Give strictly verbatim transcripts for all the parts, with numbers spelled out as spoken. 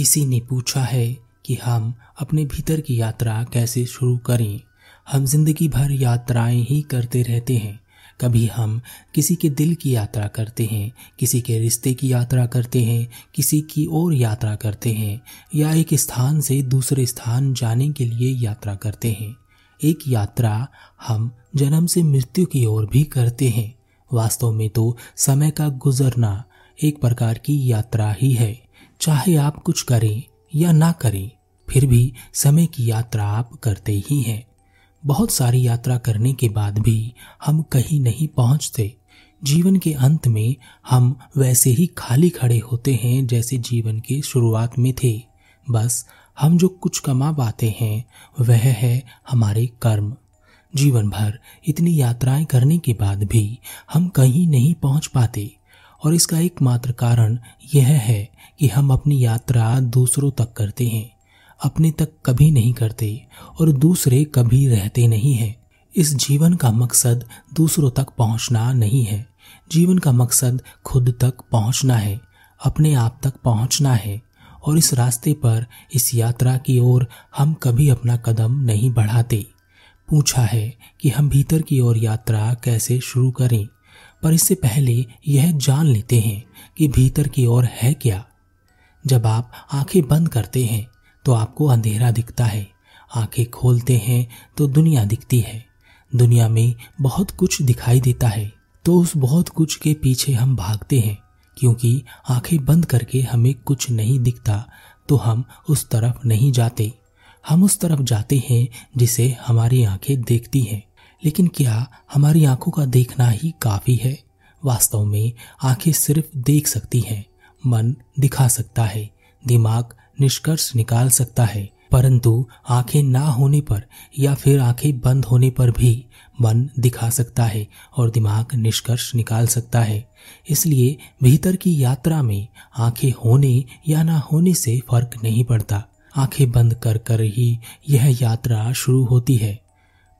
किसी ने पूछा है कि हम अपने भीतर की यात्रा कैसे शुरू करें। हम जिंदगी भर यात्राएं ही करते रहते हैं। कभी हम किसी के दिल की यात्रा करते हैं, किसी के रिश्ते की यात्रा करते हैं, किसी की ओर यात्रा करते हैं, या एक स्थान से दूसरे स्थान जाने के लिए यात्रा करते हैं। एक यात्रा हम जन्म से मृत्यु की ओर भी करते हैं। वास्तव में तो समय का गुजरना एक प्रकार की यात्रा ही है। चाहे आप कुछ करें या ना करें, फिर भी समय की यात्रा आप करते ही हैं। बहुत सारी यात्रा करने के बाद भी हम कहीं नहीं पहुंचते। जीवन के अंत में हम वैसे ही खाली खड़े होते हैं जैसे जीवन के शुरुआत में थे। बस हम जो कुछ कमा पाते हैं वह है हमारे कर्म। जीवन भर इतनी यात्राएं करने के बाद भी हम कहीं नहीं पहुंच पाते, और इसका एकमात्र कारण यह है कि हम अपनी यात्रा दूसरों तक करते हैं, अपने तक कभी नहीं करते, और दूसरे कभी रहते नहीं हैं। इस जीवन का मकसद दूसरों तक पहुंचना नहीं है। जीवन का मकसद खुद तक पहुंचना है, अपने आप तक पहुंचना है, और इस रास्ते पर, इस यात्रा की ओर हम कभी अपना कदम नहीं बढ़ाते। पूछा है कि हम भीतर की ओर यात्रा कैसे शुरू करें, पर इससे पहले यह जान लेते हैं कि भीतर की ओर है क्या। जब आप आंखें बंद करते हैं तो आपको अंधेरा दिखता है, आंखें खोलते हैं तो दुनिया दिखती है। दुनिया में बहुत कुछ दिखाई देता है, तो उस बहुत कुछ के पीछे हम भागते हैं, क्योंकि आंखें बंद करके हमें कुछ नहीं दिखता तो हम उस तरफ नहीं जाते। हम उस तरफ जाते हैं जिसे हमारी आंखें देखती हैं। लेकिन क्या हमारी आंखों का देखना ही काफी है? वास्तव में आंखें सिर्फ देख सकती हैं, मन दिखा सकता है, दिमाग निष्कर्ष निकाल सकता है, परंतु आंखें ना होने पर या फिर आंखें बंद होने पर भी मन दिखा सकता है और दिमाग निष्कर्ष निकाल सकता है। इसलिए भीतर की यात्रा में आंखें होने या ना होने से फर्क नहीं पड़ता। आंखें बंद कर कर ही यह यात्रा शुरू होती है,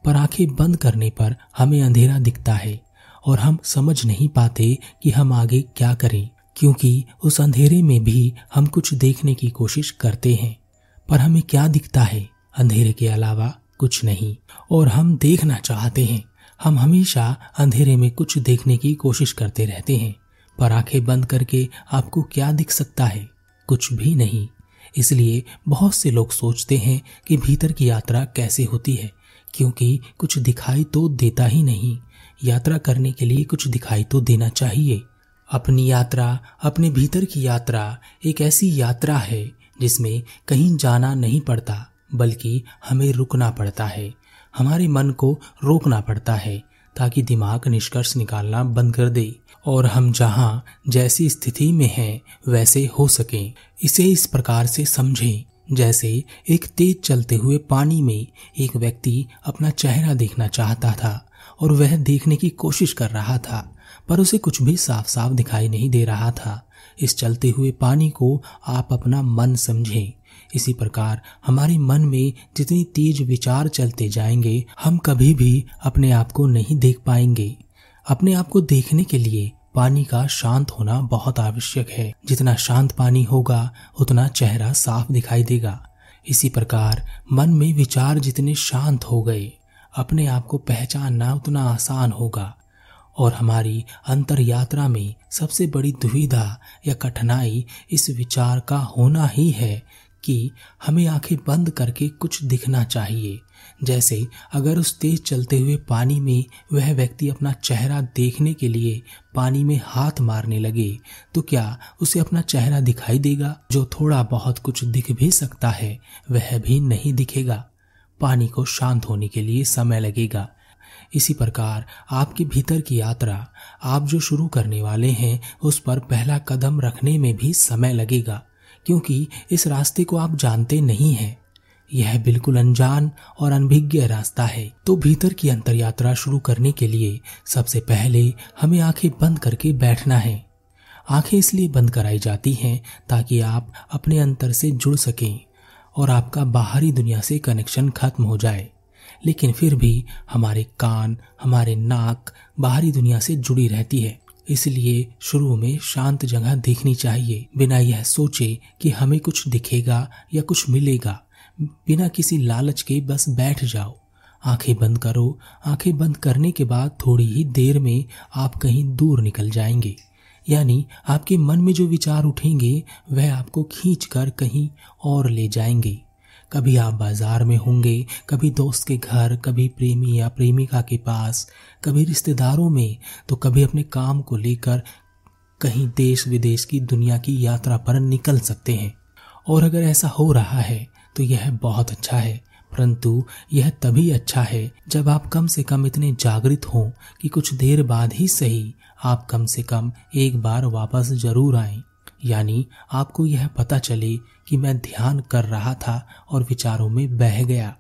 पर आंखें बंद करने पर हमें अंधेरा दिखता है और हम समझ नहीं पाते कि हम आगे क्या करें, क्योंकि उस अंधेरे में भी हम कुछ देखने की कोशिश करते हैं, पर हमें क्या दिखता है? अंधेरे के अलावा कुछ नहीं। और हम देखना चाहते हैं, हम हमेशा अंधेरे में कुछ देखने की कोशिश करते रहते हैं, पर आंखें बंद करके आपको क्या दिख सकता है? कुछ भी नहीं। इसलिए बहुत से लोग सोचते हैं कि भीतर की यात्रा कैसे होती है, क्योंकि कुछ दिखाई तो देता ही नहीं। यात्रा करने के लिए कुछ दिखाई तो देना चाहिए। अपनी यात्रा, अपने भीतर की यात्रा एक ऐसी यात्रा है जिसमें कहीं जाना नहीं पड़ता, बल्कि हमें रुकना पड़ता है। हमारे मन को रोकना पड़ता है ताकि दिमाग निष्कर्ष निकालना बंद कर दे और हम जहाँ जैसी स्थिति में हैं वैसे हो सकें। इसे इस प्रकार से समझें जैसे एक तेज चलते हुए पानी में एक व्यक्ति अपना चेहरा देखना चाहता था और वह देखने की कोशिश कर रहा था, पर उसे कुछ भी साफ साफ दिखाई नहीं दे रहा था। इस चलते हुए पानी को आप अपना मन समझें। इसी प्रकार हमारे मन में जितनी तेज विचार चलते जाएंगे, हम कभी भी अपने आप को नहीं देख पाएंगे। अपने आप को देखने के लिए पानी का शांत होना बहुत आवश्यक है। जितना शांत पानी होगा उतना चेहरा साफ दिखाई देगा। इसी प्रकार मन में विचार जितने शांत हो गए, अपने आप को पहचानना उतना आसान होगा। और हमारी अंतर यात्रा में सबसे बड़ी दुविधा या कठिनाई इस विचार का होना ही है कि हमें आंखें बंद करके कुछ दिखना चाहिए। जैसे अगर उस तेज चलते हुए पानी में वह व्यक्ति अपना चेहरा देखने के लिए पानी में हाथ मारने लगे, तो क्या उसे अपना चेहरा दिखाई देगा? जो थोड़ा बहुत कुछ दिख भी सकता है वह भी नहीं दिखेगा। पानी को शांत होने के लिए समय लगेगा। इसी प्रकार आपके भीतर की यात्रा, आप जो शुरू करने वाले हैं, उस पर पहला कदम रखने में भी समय लगेगा, क्योंकि इस रास्ते को आप जानते नहीं हैं। यह बिल्कुल अनजान और अनभिज्ञ रास्ता है। तो भीतर की अंतर यात्रा शुरू करने के लिए सबसे पहले हमें आंखें बंद करके बैठना है। आंखें इसलिए बंद कराई जाती हैं ताकि आप अपने अंतर से जुड़ सकें और आपका बाहरी दुनिया से कनेक्शन खत्म हो जाए। लेकिन फिर भी हमारे कान, हमारे नाक बाहरी दुनिया से जुड़ी रहती है। इसलिए शुरू में शांत जगह देखनी चाहिए, बिना यह सोचे कि हमें कुछ दिखेगा या कुछ मिलेगा। बिना किसी लालच के बस बैठ जाओ, आंखें बंद करो। आंखें बंद करने के बाद थोड़ी ही देर में आप कहीं दूर निकल जाएंगे, यानी आपके मन में जो विचार उठेंगे वह आपको खींचकर कहीं और ले जाएंगे। कभी आप बाजार में होंगे, कभी दोस्त के घर, कभी प्रेमी या प्रेमिका के पास, कभी रिश्तेदारों में, तो कभी अपने काम को लेकर कहीं देश विदेश की दुनिया की यात्रा पर निकल सकते हैं। और अगर ऐसा हो रहा है तो यह बहुत अच्छा है, परंतु यह तभी अच्छा है जब आप कम से कम इतने जागृत हों कि कुछ देर बाद ही सही आप कम से कम एक बार वापस जरूर आएं, यानी आपको यह पता चले कि मैं ध्यान कर रहा था और विचारों में बह गया।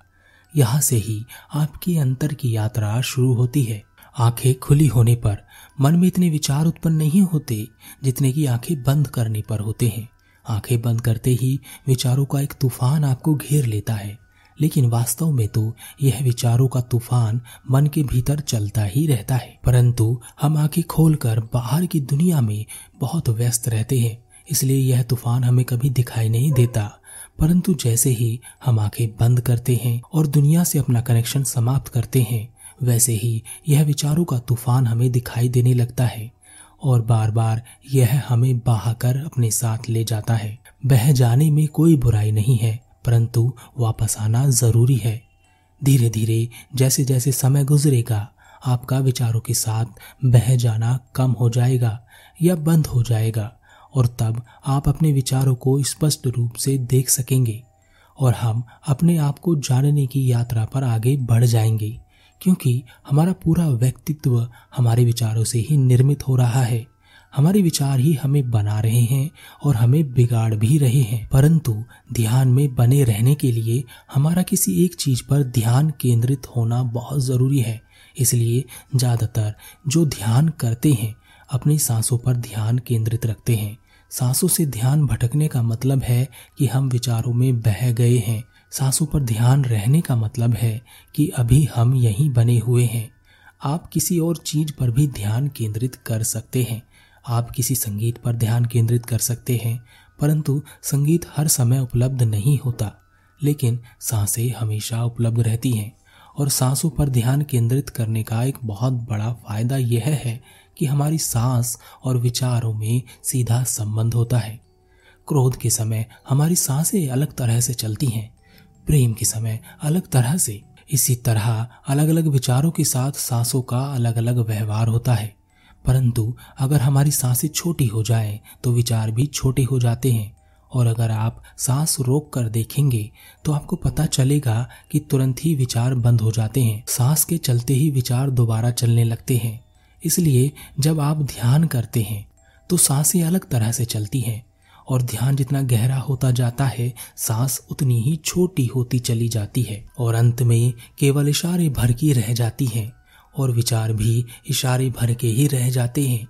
यहाँ से ही आपकी अंतर की यात्रा शुरू होती है। आंखें खुली होने पर मन में इतने विचार उत्पन्न नहीं होते जितने कि आंखें बंद करने पर होते हैं। आंखें बंद करते ही विचारों का एक तूफान आपको घेर लेता है, लेकिन वास्तव में तो यह विचारों का तूफान मन के भीतर चलता ही रहता है, परंतु हम आंखें खोलकर बाहर की दुनिया में बहुत व्यस्त रहते हैं, इसलिए यह तूफान हमें कभी दिखाई नहीं देता। परंतु जैसे ही हम आंखें बंद करते हैं और दुनिया से अपना कनेक्शन समाप्त करते हैं, वैसे ही यह विचारों का तूफान हमें दिखाई देने लगता है और बार बार यह हमें बहाकर अपने साथ ले जाता है। बह जाने में कोई बुराई नहीं है, परंतु वापस आना जरूरी है। धीरे धीरे जैसे जैसे समय गुजरेगा आपका विचारों के साथ बह जाना कम हो जाएगा या बंद हो जाएगा, और तब आप अपने विचारों को स्पष्ट रूप से देख सकेंगे और हम अपने आप को जानने की यात्रा पर आगे बढ़ जाएंगे, क्योंकि हमारा पूरा व्यक्तित्व हमारे विचारों से ही निर्मित हो रहा है। हमारे विचार ही हमें बना रहे हैं और हमें बिगाड़ भी रहे हैं। परंतु ध्यान में बने रहने के लिए हमारा किसी एक चीज पर ध्यान केंद्रित होना बहुत ज़रूरी है, इसलिए ज़्यादातर जो ध्यान करते हैं अपनी सांसों पर ध्यान केंद्रित रखते हैं। सांसों से ध्यान भटकने का मतलब है कि हम विचारों में बह गए हैं। सांसों पर ध्यान रहने का मतलब है कि अभी हम यहीं बने हुए हैं। आप किसी और चीज़ पर भी ध्यान केंद्रित कर सकते हैं, आप किसी संगीत पर ध्यान केंद्रित कर सकते हैं, परंतु संगीत हर समय उपलब्ध नहीं होता, लेकिन सांसें हमेशा उपलब्ध रहती हैं। और सांसों पर ध्यान केंद्रित करने का एक बहुत बड़ा फायदा यह है कि हमारी सांस और विचारों में सीधा संबंध होता है। क्रोध के समय हमारी सांसें अलग तरह से चलती हैं, प्रेम के समय अलग तरह से। इसी तरह अलग अलग विचारों के साथ सांसों का अलग अलग व्यवहार होता है, परंतु अगर हमारी सांसें छोटी हो जाएं तो विचार भी छोटे हो जाते हैं। और अगर आप सांस रोक कर देखेंगे तो आपको पता चलेगा कि तुरंत ही विचार बंद हो जाते हैं। सांस के चलते ही विचार दोबारा चलने लगते हैं। इसलिए जब आप ध्यान करते हैं तो सांसें अलग तरह से चलती हैं, और ध्यान जितना गहरा होता जाता है सांस उतनी ही छोटी होती चली जाती है, और अंत में केवल इशारे भर की रह जाती है और विचार भी इशारे भर के ही रह जाते हैं।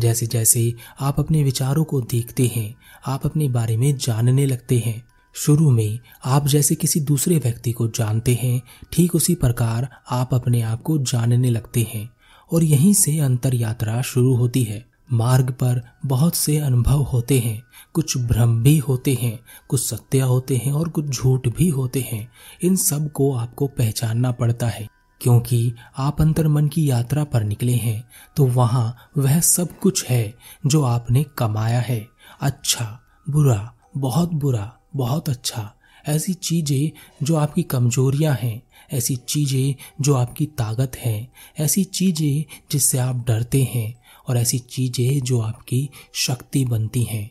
जैसे जैसे आप अपने विचारों को देखते हैं आप अपने बारे में जानने लगते हैं। शुरू में आप जैसे किसी दूसरे व्यक्ति को जानते हैं, ठीक उसी प्रकार आप अपने आप को जानने लगते हैं, और यहीं से अंतर यात्रा शुरू होती है। मार्ग पर बहुत से अनुभव होते हैं, कुछ भ्रम भी होते हैं, कुछ सत्य होते हैं और कुछ झूठ भी होते हैं। इन सब को आपको पहचानना पड़ता है, क्योंकि आप अंतर्मन की यात्रा पर निकले हैं, तो वहाँ वह सब कुछ है जो आपने कमाया है। अच्छा, बुरा, बहुत बुरा, बहुत अच्छा, ऐसी चीज़ें जो आपकी कमजोरियाँ हैं, ऐसी चीज़ें जो आपकी ताकत हैं, ऐसी चीज़ें जिससे आप डरते हैं और ऐसी चीज़ें जो आपकी शक्ति बनती हैं,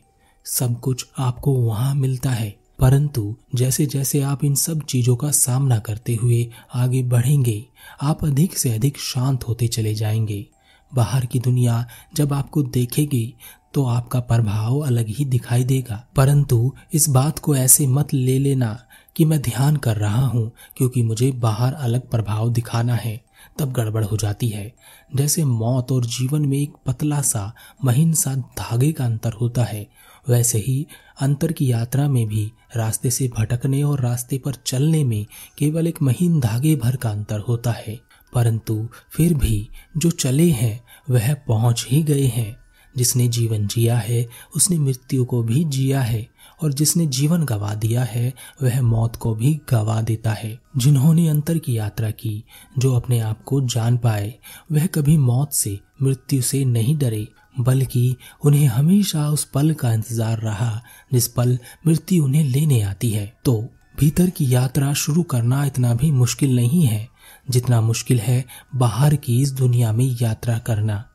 सब कुछ आपको वहाँ मिलता है। परंतु जैसे जैसे आप इन सब चीज़ों का सामना करते हुए आगे बढ़ेंगे आप अधिक से अधिक शांत होते चले जाएंगे। बाहर की दुनिया जब आपको देखेगी तो आपका प्रभाव अलग ही दिखाई देगा, परंतु इस बात को ऐसे मत ले लेना कि मैं ध्यान कर रहा हूँ क्योंकि मुझे बाहर अलग प्रभाव दिखाना है, तब गड़बड़ हो जाती है। जैसे मौत और जीवन में एक पतला सा महीन सा धागे का अंतर होता है, वैसे ही अंतर की यात्रा में भी रास्ते से भटकने और रास्ते पर चलने में केवल एक महीन धागे भर का अंतर होता है, परंतु फिर भी जो चले हैं वह पहुंच ही गए हैं। जिसने जीवन जिया है उसने मृत्यु को भी जिया है, और जिसने जीवन गंवा दिया है वह मौत को भी गंवा देता है। जिन्होंने अंतर की यात्रा की, जो अपने आप को जान पाए, वह कभी मौत से, मृत्यु से नहीं डरे, बल्कि उन्हें हमेशा उस पल का इंतजार रहा जिस पल मृत्यु उन्हें लेने आती है। तो भीतर की यात्रा शुरू करना इतना भी मुश्किल नहीं है जितना मुश्किल है बाहर की इस दुनिया में यात्रा करना।